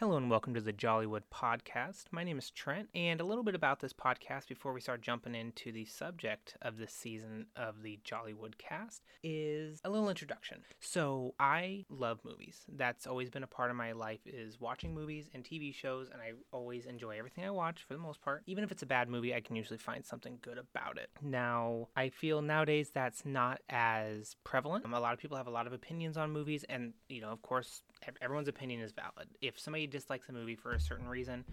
Hello and welcome to the Jollywood podcast. My name is Trent, and a little bit about this podcast before we start jumping into the subject of this season of the Jollywood cast is a little introduction. So I love movies. That's always been a part of my life, is watching movies and TV shows, and I always enjoy everything I watch for the most part. Even if it's a bad movie, I can usually find something good about it. Now, I feel nowadays that's not as prevalent. A lot of people have a lot of opinions on movies, and, you know, of course, everyone's opinion is valid. If somebody dislikes a movie for a certain reason,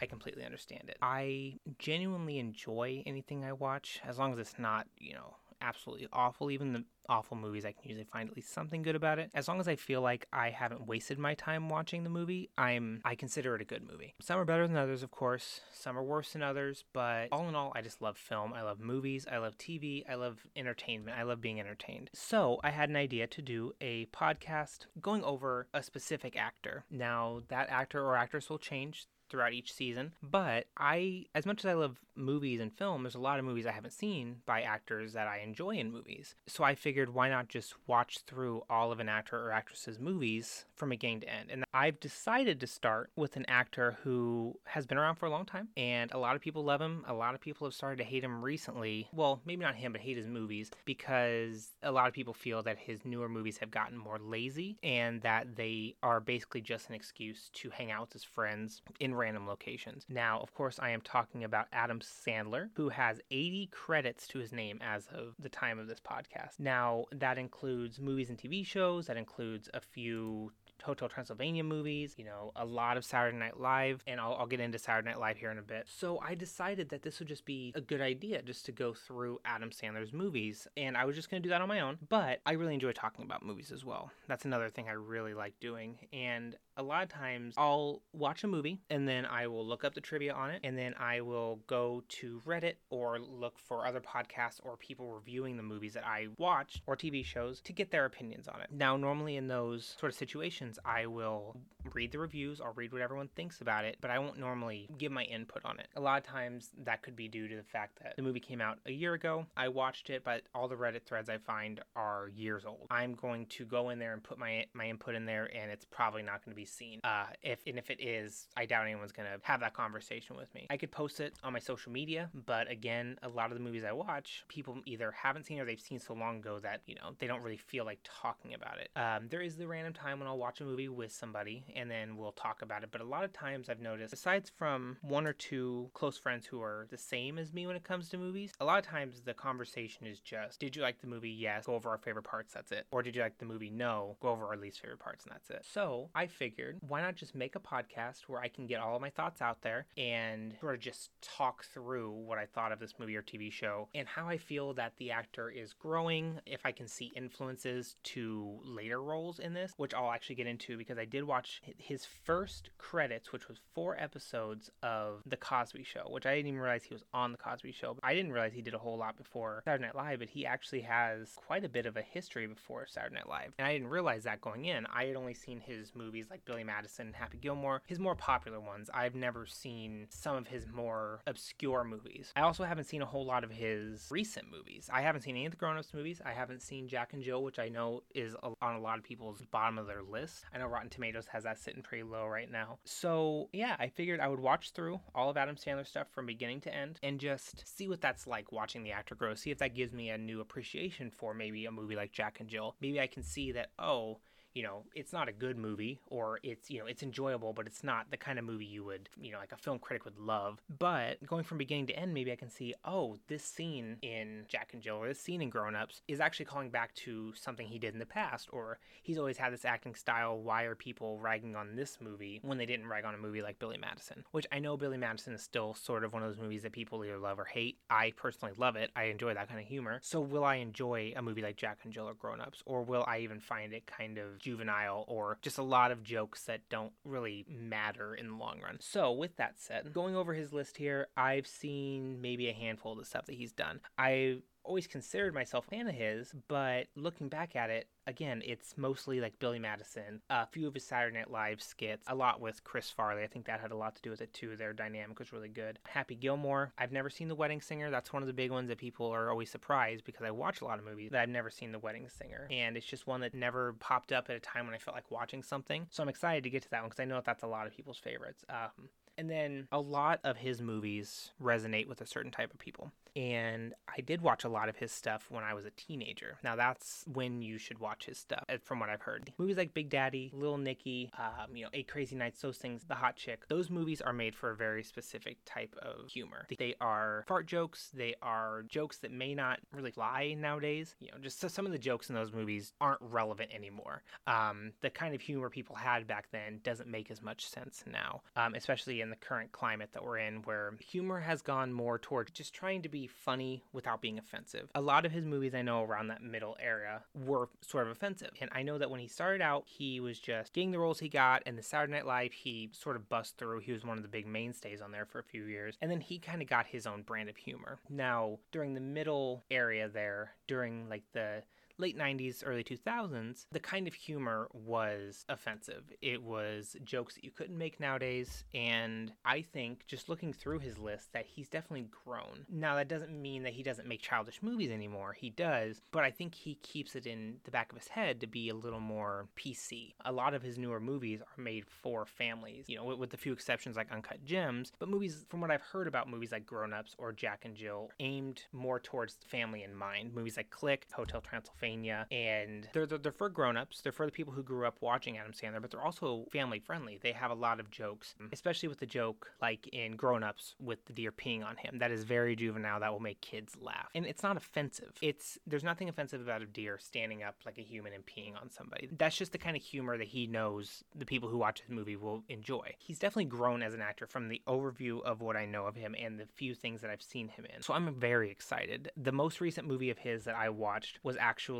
I completely understand it. I genuinely enjoy anything I watch, as long as it's not, you know, absolutely awful. Even the awful movies, I can usually find at least something good about it. As long as I feel like I haven't wasted my time watching the movie, I consider it a good movie. Some are better than others, of course. Some are worse than others, but all in all, I just love film. I love movies. I love TV. I love entertainment. I love being entertained. So I had an idea to do a podcast going over a specific actor. Now, that actor or actress will change throughout each season, but as much as I love movies and film, there's a lot of movies I haven't seen by actors that I enjoy in movies. So I figured, why not just watch through all of an actor or actress's movies from beginning to end? And I've decided to start with an actor who has been around for a long time, and a lot of people love him. A lot of people have started to hate him recently. Well, maybe not him, but hate his movies, because a lot of people feel that his newer movies have gotten more lazy and that they are basically just an excuse to hang out with his friends in random locations. Now, of course, I am talking about Adam Sandler, who has 80 credits to his name as of the time of this podcast. Now, that includes movies and TV shows, that includes a few Hotel Transylvania movies, you know, a lot of Saturday Night Live, and I'll get into Saturday Night Live here in a bit. So I decided that this would just be a good idea just to go through Adam Sandler's movies, and I was just going to do that on my own, but I really enjoy talking about movies as well. That's another thing I really like doing, and a lot of times I'll watch a movie, and then I will look up the trivia on it, and then I will go to Reddit or look for other podcasts or people reviewing the movies that I watched or TV shows to get their opinions on it. Now, normally in those sort of situations, I will read the reviews, I'll read what everyone thinks about it, but I won't normally give my input on it. A lot of times that could be due to the fact that the movie came out a year ago, I watched it, but all the Reddit threads I find are years old. I'm going to go in there and put my input in there, and it's probably not going to be seen. If it is, I doubt anyone's going to have that conversation with me. I could post it on my social media, but again, a lot of the movies I watch, people either haven't seen or they've seen so long ago that, you know, they don't really feel like talking about it. There is the random time when I'll watch a movie with somebody and then we'll talk about it, but a lot of times I've noticed, besides from one or two close friends who are the same as me when it comes to movies, a lot of times the conversation is just, did you like the movie? Yes. Go over our favorite parts, that's it. Or did you like the movie? No. Go over our least favorite parts, and that's it. So I figured, why not just make a podcast where I can get all of my thoughts out there and sort of just talk through what I thought of this movie or TV show and how I feel that the actor is growing, if I can see influences to later roles in this, which I'll actually get into, because I did watch his first credits, which was 4 episodes of The Cosby Show, which I didn't even realize he was on The Cosby Show. I didn't realize he did a whole lot before Saturday Night Live, but he actually has quite a bit of a history before Saturday Night Live, and I didn't realize that going in. I had only seen his movies like Billy Madison and Happy Gilmore, his more popular ones. I've never seen some of his more obscure movies. I also haven't seen a whole lot of his recent movies. I haven't seen any of the Grown Ups movies. I haven't seen Jack and Jill, which I know is on a lot of people's bottom of their list. I know Rotten Tomatoes has that sitting pretty low right now. So yeah, I figured I would watch through all of Adam Sandler's stuff from beginning to end and just see what that's like watching the actor grow, see if that gives me a new appreciation for maybe a movie like Jack and Jill. Maybe I can see that, oh, you know, it's not a good movie, or it's, you know, it's enjoyable, but it's not the kind of movie you would, you know, like a film critic would love. But going from beginning to end, maybe I can see, oh, this scene in Jack and Jill, or this scene in Grown Ups is actually calling back to something he did in the past, or he's always had this acting style. Why are people ragging on this movie when they didn't rag on a movie like Billy Madison? Which I know Billy Madison is still sort of one of those movies that people either love or hate. I personally love it. I enjoy that kind of humor. So will I enjoy a movie like Jack and Jill or Grown Ups, or will I even find it kind of juvenile, or just a lot of jokes that don't really matter in the long run? So with that said, going over his list here, I've seen maybe a handful of the stuff that he's done. I always considered myself a fan of his, but looking back at it, again, it's mostly like Billy Madison, a few of his Saturday Night Live skits, a lot with Chris Farley. I think that had a lot to do with it, too. Their dynamic was really good. Happy Gilmore. I've never seen The Wedding Singer. That's one of the big ones that people are always surprised, because I watch a lot of movies that I've never seen The Wedding Singer. And it's just one that never popped up at a time when I felt like watching something. So I'm excited to get to that one, because I know that's a lot of people's favorites. And then a lot of his movies resonate with a certain type of people. And I did watch a lot of his stuff when I was a teenager. Now, that's when you should watch his stuff, from what I've heard. Movies like Big Daddy, Little Nicky, Eight Crazy Nights, those things, The Hot Chick. Those movies are made for a very specific type of humor. They are fart jokes. They are jokes that may not really fly nowadays. Just some of the jokes in those movies aren't relevant anymore. The kind of humor people had back then doesn't make as much sense now, especially in the current climate that we're in, where humor has gone more toward just trying to be funny without being offensive. A lot of his movies I know around that middle era were sort of offensive. And I know that when he started out, he was just getting the roles he got, and the Saturday Night Live, he sort of bust through. He was one of the big mainstays on there for a few years. And then he kind of got his own brand of humor. Now, during the middle area there, during like the late 90s, early 2000s, the kind of humor was offensive. It was jokes that you couldn't make nowadays, and I think, just looking through his list, that he's definitely grown. Now, that doesn't mean that he doesn't make childish movies anymore. He does, but I think he keeps it in the back of his head to be a little more PC. A lot of his newer movies are made for families, with a few exceptions like Uncut Gems, but movies, from what I've heard about movies like Grown Ups or Jack and Jill, aimed more towards family in mind. Movies like Click, Hotel Transylvania, and they're for grown-ups. They're for the people who grew up watching Adam Sandler, but they're also family-friendly. They have a lot of jokes, especially with the joke, like in Grown-Ups with the deer peeing on him. That is very juvenile. That will make kids laugh. And it's not offensive. There's nothing offensive about a deer standing up like a human and peeing on somebody. That's just the kind of humor that he knows the people who watch his movie will enjoy. He's definitely grown as an actor from the overview of what I know of him and the few things that I've seen him in. So I'm very excited. The most recent movie of his that I watched was actually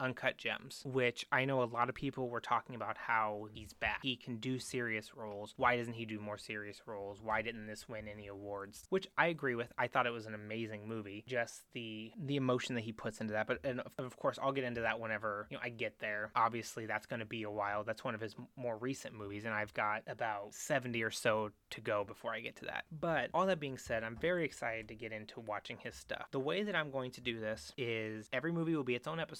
Uncut Gems, which I know a lot of people were talking about how he's back. He can do serious roles. Why doesn't he do more serious roles? Why didn't this win any awards? Which I agree with. I thought it was an amazing movie. Just the emotion that he puts into that. But and of course, I'll get into that whenever I get there. Obviously, that's going to be a while. That's one of his more recent movies, and I've got about 70 or so to go before I get to that. But all that being said, I'm very excited to get into watching his stuff. The way that I'm going to do this is every movie will be its own episode.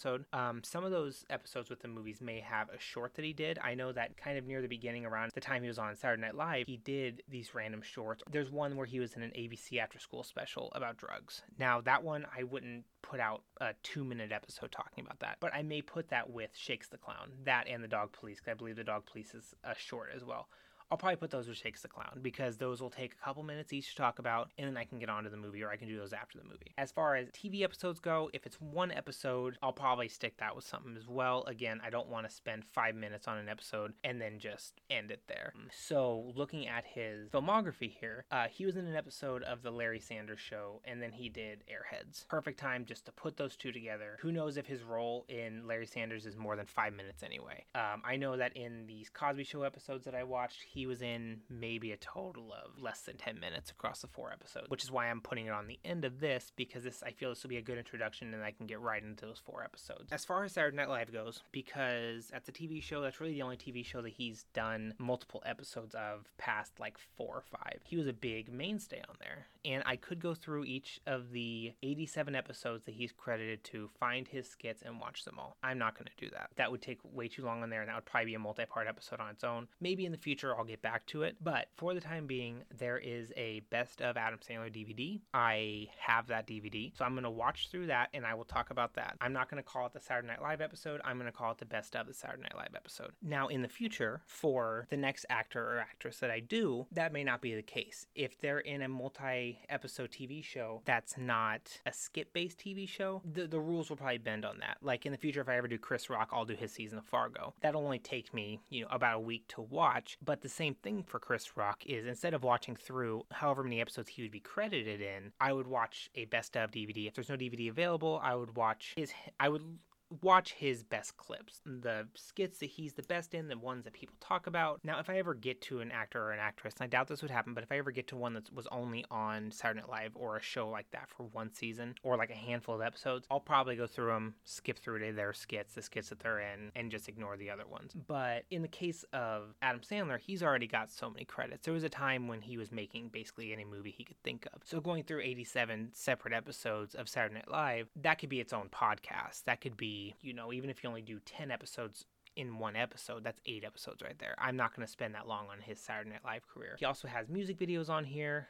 Some of those episodes with the movies may have a short that he did. I know that kind of near the beginning, around the time he was on Saturday Night Live, he did these random shorts. There's one where he was in an ABC after-school special about drugs. Now, that one, I wouldn't put out a 2-minute episode talking about that, but I may put that with Shakes the Clown, that and the Dog Police, because I believe the Dog Police is a short as well. I'll probably put those with Shakes the Clown, because those will take a couple minutes each to talk about, and then I can get on to the movie, or I can do those after the movie. As far as TV episodes go, if it's one episode, I'll probably stick that with something as well. Again, I don't want to spend 5 minutes on an episode and then just end it there. So looking at his filmography here, he was in an episode of The Larry Sanders Show, and then he did Airheads. Perfect time just to put those two together. Who knows if his role in Larry Sanders is more than 5 minutes anyway. I know that in these Cosby Show episodes that I watched, he was in maybe a total of less than 10 minutes across the 4 episodes, which is why I'm putting it on the end of this, because I feel this will be a good introduction, and I can get right into those 4 episodes. As far as Saturday Night Live goes, because that's a TV show, that's really the only TV show that he's done multiple episodes of past like 4 or 5. He was a big mainstay on there, and I could go through each of the 87 episodes that he's credited to, find his skits, and watch them all. I'm not going to do that. That would take way too long on there, and that would probably be a multi-part episode on its own. Maybe in the future I'll get back to it, but for the time being, there is a Best of Adam Sandler DVD. I have that DVD, so I'm going to watch through that, and I will talk about that. I'm not going to call it the Saturday Night Live episode. I'm going to call it the Best of the Saturday Night Live episode. Now, in the future, for the next actor or actress that I do, that may not be the case. If they're in a multi-episode TV show that's not a skit-based TV show, the rules will probably bend on that. Like, in the future, if I ever do Chris Rock, I'll do his season of Fargo. That'll only take me, about a week to watch, but the same thing for Chris Rock is, instead of watching through however many episodes he would be credited in, I would watch a best of DVD. If there's no DVD available, I would watch his. I would watch his best clips, the skits that he's the best in, the ones that people talk about. Now, if I ever get to an actor or an actress, and I doubt this would happen, but if I ever get to one that was only on Saturday Night Live or a show like that for one season or like a handful of episodes, I'll probably go through them, skip through to their skits, the skits that they're in, and just ignore the other ones. But in the case of Adam Sandler, he's already got so many credits. There was a time when he was making basically any movie he could think of. So going through 87 separate episodes of Saturday Night Live, that could be its own podcast. That could be, you know, even if you only do 10 episodes in one episode, that's 8 episodes right there. I'm not going to spend that long on his Saturday Night Live career. He also has music videos on here.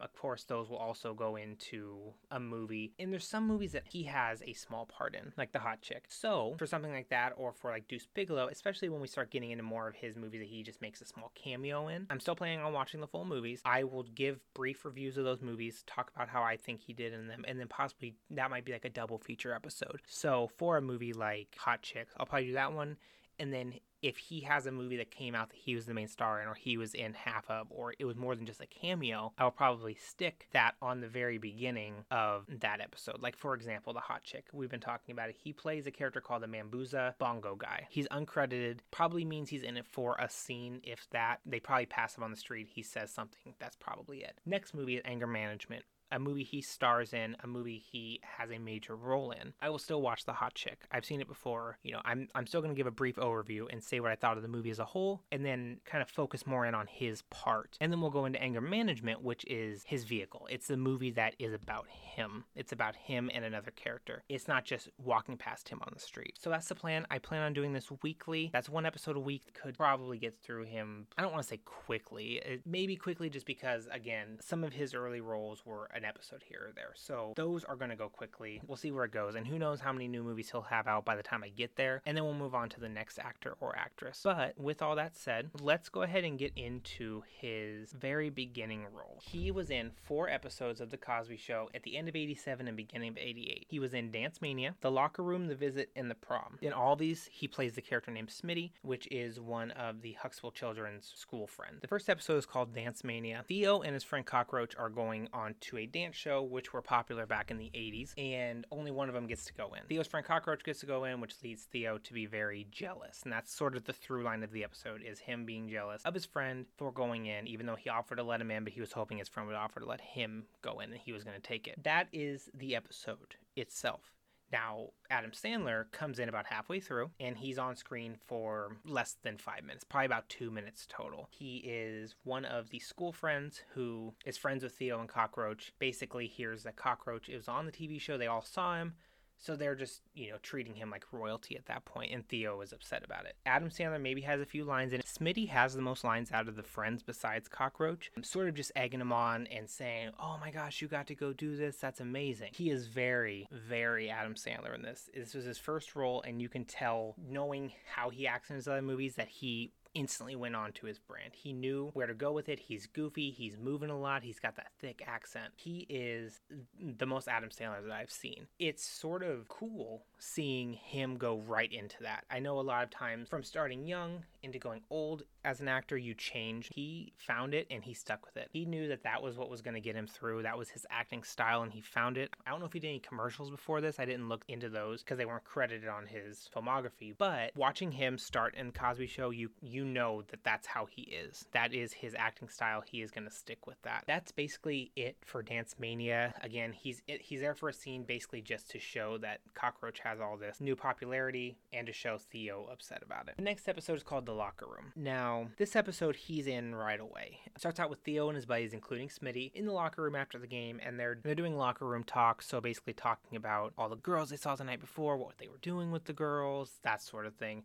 Of course, those will also go into a movie. And there's some movies that he has a small part in, like The Hot Chick. So for something like that, or for like Deuce Bigelow, especially when we start getting into more of his movies that he just makes a small cameo in, I'm still planning on watching the full movies. I will give brief reviews of those movies, talk about how I think he did in them, and then possibly that might be like a double feature episode. So for a movie like Hot Chick, I'll probably do that one. And then if he has a movie that came out that he was the main star in, or he was in half of, or it was more than just a cameo, I'll probably stick that on the very beginning of that episode. Like, for example, The Hot Chick. We've been talking about it. He plays a character called the Mambuza Bongo Guy. He's uncredited. Probably means he's in it for a scene, if that. They probably pass him on the street. He says something. That's probably it. Next movie is Anger Management. A movie he stars in, a movie he has a major role in. I will still watch The Hot Chick. I've seen it before. You know, I'm still going to give a brief overview and say what I thought of the movie as a whole, and then kind of focus more in on his part. And then we'll go into Anger Management, which is his vehicle. It's the movie that is about him. It's about him and another character. It's not just walking past him on the street. So that's the plan. I plan on doing this weekly. That's one episode a week. Could probably get through him, I don't want to say quickly. Maybe quickly just because, again, some of his early roles were an episode here or there. So those are going to go quickly. We'll see where it goes. And who knows how many new movies he'll have out by the time I get there. And then we'll move on to the next actor or actress. But with all that said, let's go ahead and get into his very beginning role. He was in 4 episodes of The Cosby Show at the end of 87 and beginning of 88. He was in Dance Mania, The Locker Room, The Visit, and The Prom. In all these, he plays the character named Smitty, which is one of the Hucksville Children's School friends. The first episode is called Dance Mania. Theo and his friend Cockroach are going on to a dance show, which were popular back in the 80s, and only one of them gets to go in. Theo's friend Cockroach gets to go in, which leads Theo to be very jealous, and that's sort of the through line of the episode, is him being jealous of his friend for going in, even though he offered to let him in, but he was hoping his friend would offer to let him go in, and he was going to take it. That is the episode itself. Now, Adam Sandler comes in about halfway through, and he's on screen for less than 5 minutes, probably about 2 minutes total. He is one of the school friends who is friends with Theo and Cockroach. Basically, hears that Cockroach is on the TV show. They all saw him. So they're just, you know, treating him like royalty at that point, and Theo is upset about it. Adam Sandler maybe has a few lines in it. Smitty has the most lines out of the friends besides Cockroach. I'm sort of just egging him on and saying, oh my gosh, you got to go do this. That's amazing. He is very, very Adam Sandler in this. This was his first role, and you can tell, knowing how he acts in his other movies, that he instantly went on to his brand. He knew where to go with it. He's goofy. He's moving a lot. He's got that thick accent. He is the most Adam Sandler that I've seen. It's sort of cool seeing him go right into that. I know a lot of times from starting young into going old as an actor, you change. He found it and he stuck with it. He knew that that was what was going to get him through. That was his acting style, and he found it. I don't know if he did any commercials before this. I didn't look into those because they weren't credited on his filmography, but watching him start in Cosby Show, you know that that's how he is. That is his acting style. He is going to stick with that. That's basically it for Dance Mania. Again, he's there for a scene basically just to show that Cockroach has all this new popularity and to show Theo upset about it. The next episode is called The Locker Room. Now, this episode he's in right away. It starts out with Theo and his buddies, including Smitty, in the locker room after the game, and they're doing locker room talk, so basically talking about all the girls they saw the night before, what they were doing with the girls, that sort of thing.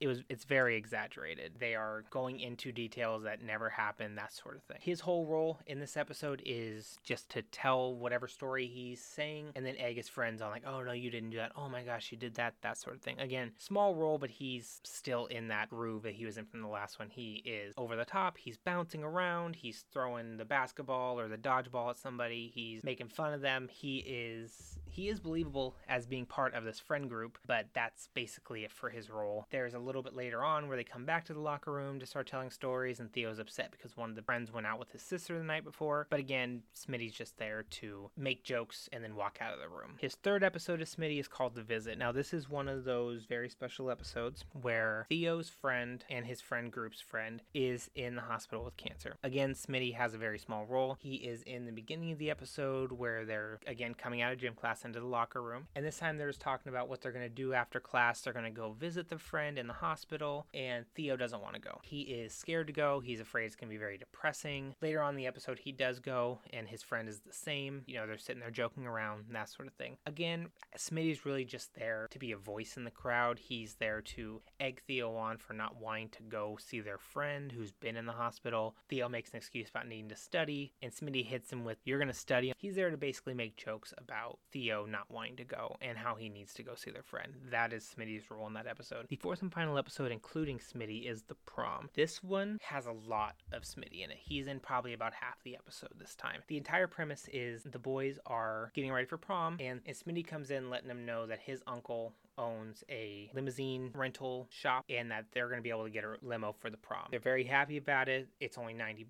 It's very exaggerated. They are going into details that never happened, that sort of thing. His whole role in this episode is just to tell whatever story he's saying, and then egg his friends on, like, oh no, you didn't do that, oh my gosh, you did that, that sort of thing. Again, small role, but he's still in that groove that he was in from the last one. He is over the top. He's bouncing around. He's throwing the basketball or the dodgeball at somebody. He's making fun of them. He is He is believable as being part of this friend group, but that's basically it for his role. There's a little bit later on where they come back to the locker room to start telling stories, and Theo's upset because one of the friends went out with his sister the night before. But again, Smitty's just there to make jokes and then walk out of the room. His third episode of Smitty is called The Visit. Now, this is one of those very special episodes where Theo's friend and his friend group's friend is in the hospital with cancer. Again, Smitty has a very small role. He is in the beginning of the episode where they're, again, coming out of gym class into the locker room. And this time they're just talking about what they're going to do after class. They're going to go visit the friend in the hospital, and Theo doesn't want to go. He is scared to go. He's afraid it's going to be very depressing. Later on in the episode, he does go, and his friend is the same. You know, they're sitting there joking around and that sort of thing. Again, Smitty's really just there to be a voice in the crowd. He's there to egg Theo on for not wanting to go see their friend who's been in the hospital. Theo makes an excuse about needing to study, and Smitty hits him with, "You're going to study." He's there to basically make jokes about Theo not wanting to go and how he needs to go see their friend. That is Smitty's role in that episode. The fourth and final episode, including Smitty, is The Prom. This one has a lot of Smitty in it. He's in probably about half the episode this time. The entire premise is the boys are getting ready for prom, and Smitty comes in letting them know that his uncle owns a limousine rental shop and that they're going to be able to get a limo for the prom. They're very happy about it. It's only $90.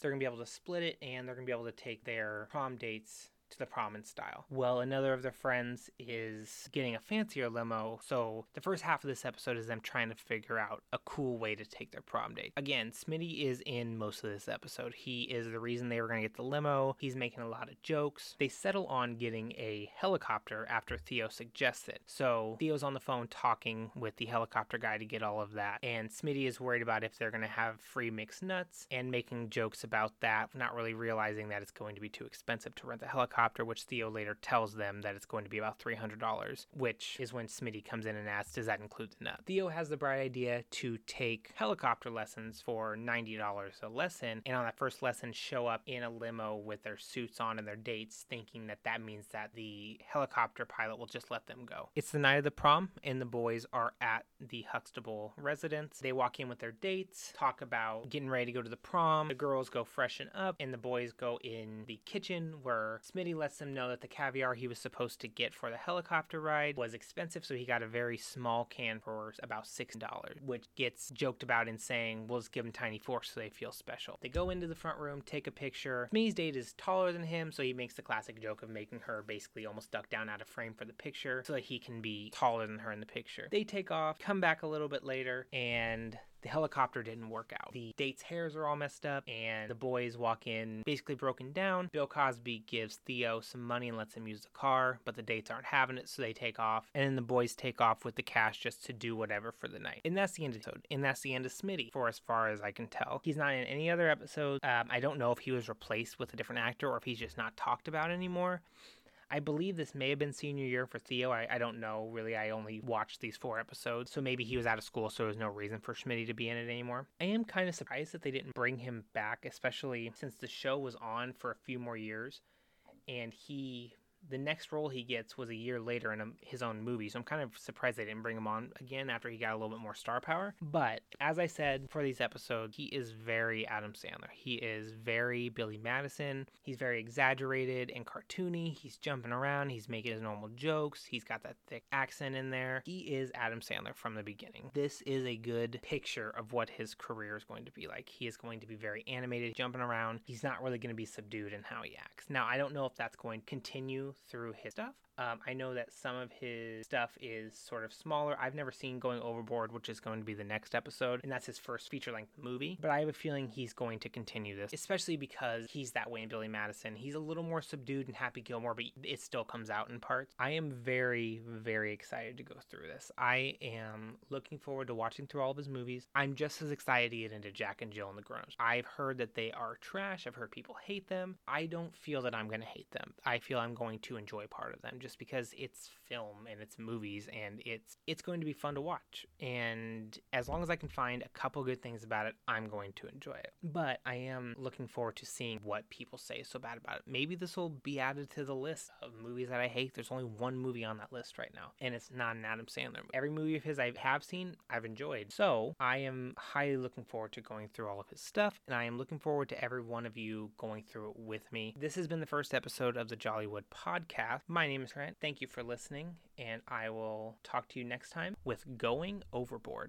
They're going to be able to split it, and they're going to be able to take their prom dates to the prom in style. Well, another of their friends is getting a fancier limo, so the first half of this episode is them trying to figure out a cool way to take their prom date. Again, Smitty is in most of this episode. He is the reason they were going to get the limo. He's making a lot of jokes. They settle on getting a helicopter after Theo suggests it. So Theo's on the phone talking with the helicopter guy to get all of that, and Smitty is worried about if they're going to have free mixed nuts and making jokes about that, not really realizing that it's going to be too expensive to rent the helicopter, which Theo later tells them that it's going to be about $300, which is when Smitty comes in and asks, does that include the nut? Theo has the bright idea to take helicopter lessons for $90 a lesson, and on that first lesson show up in a limo with their suits on and their dates, thinking that that means that the helicopter pilot will just let them go. It's the night of the prom, and the boys are at the Huxtable residence. They walk in with their dates, talk about getting ready to go to the prom. The girls go freshen up, and the boys go in the kitchen where Smitty lets them know that the caviar he was supposed to get for the helicopter ride was expensive, so he got a very small can for about $6, which gets joked about in saying, we'll just give them tiny forks so they feel special. They go into the front room, take a picture. Smitty's date is taller than him, so he makes the classic joke of making her basically almost duck down out of frame for the picture so that he can be taller than her in the picture. They take off, come back a little bit later, and the helicopter didn't work out. The date's hairs are all messed up, and the boys walk in basically broken down. Bill Cosby gives Theo some money and lets him use the car, but the dates aren't having it, so they take off. And then the boys take off with the cash just to do whatever for the night. And that's the end of the episode. And that's the end of Smitty, for as far as I can tell. He's not in any other episode. I don't know if he was replaced with a different actor or if he's just not talked about anymore. I believe this may have been senior year for Theo. I don't know, really. I only watched these 4 episodes, so maybe he was out of school, so there was no reason for Smitty to be in it anymore. I am kind of surprised that they didn't bring him back, especially since the show was on for a few more years, and the next role he gets was a year later in his own movie, so I'm kind of surprised they didn't bring him on again after he got a little bit more star power. But as I said, for these episodes, he is very Adam Sandler. He is very Billy Madison. He's very exaggerated and cartoony. He's jumping around. He's making his normal jokes. He's got that thick accent in there. He is Adam Sandler from the beginning. This is a good picture of what his career is going to be like. He is going to be very animated, jumping around. He's not really going to be subdued in how he acts. Now, I don't know if that's going to continue through his stuff. I know that some of his stuff is sort of smaller. I've never seen Going Overboard, which is going to be the next episode, and that's his first feature-length movie. But I have a feeling he's going to continue this, especially because he's that way in Billy Madison. He's a little more subdued in Happy Gilmore, but it still comes out in parts. I am very, very excited to go through this. I am looking forward to watching through all of his movies. I'm just as excited to get into Jack and Jill and the Grown-Ups. I've heard that they are trash. I've heard people hate them. I don't feel that I'm going to hate them. I feel I'm going to enjoy part of them, just because it's film and it's movies, and it's going to be fun to watch. And as long as I can find a couple good things about it, I'm going to enjoy it. But I am looking forward to seeing what people say so bad about it. Maybe this will be added to the list of movies that I hate. There's only one movie on that list right now, and it's not an Adam Sandler movie. Every movie of his I have seen, I've enjoyed. So I am highly looking forward to going through all of his stuff, and I am looking forward to every one of you going through it with me. This has been the first episode of the Jollywood Podcast. podcast. My name is Grant. Thank you for listening, and I will talk to you next time with Going Overboard.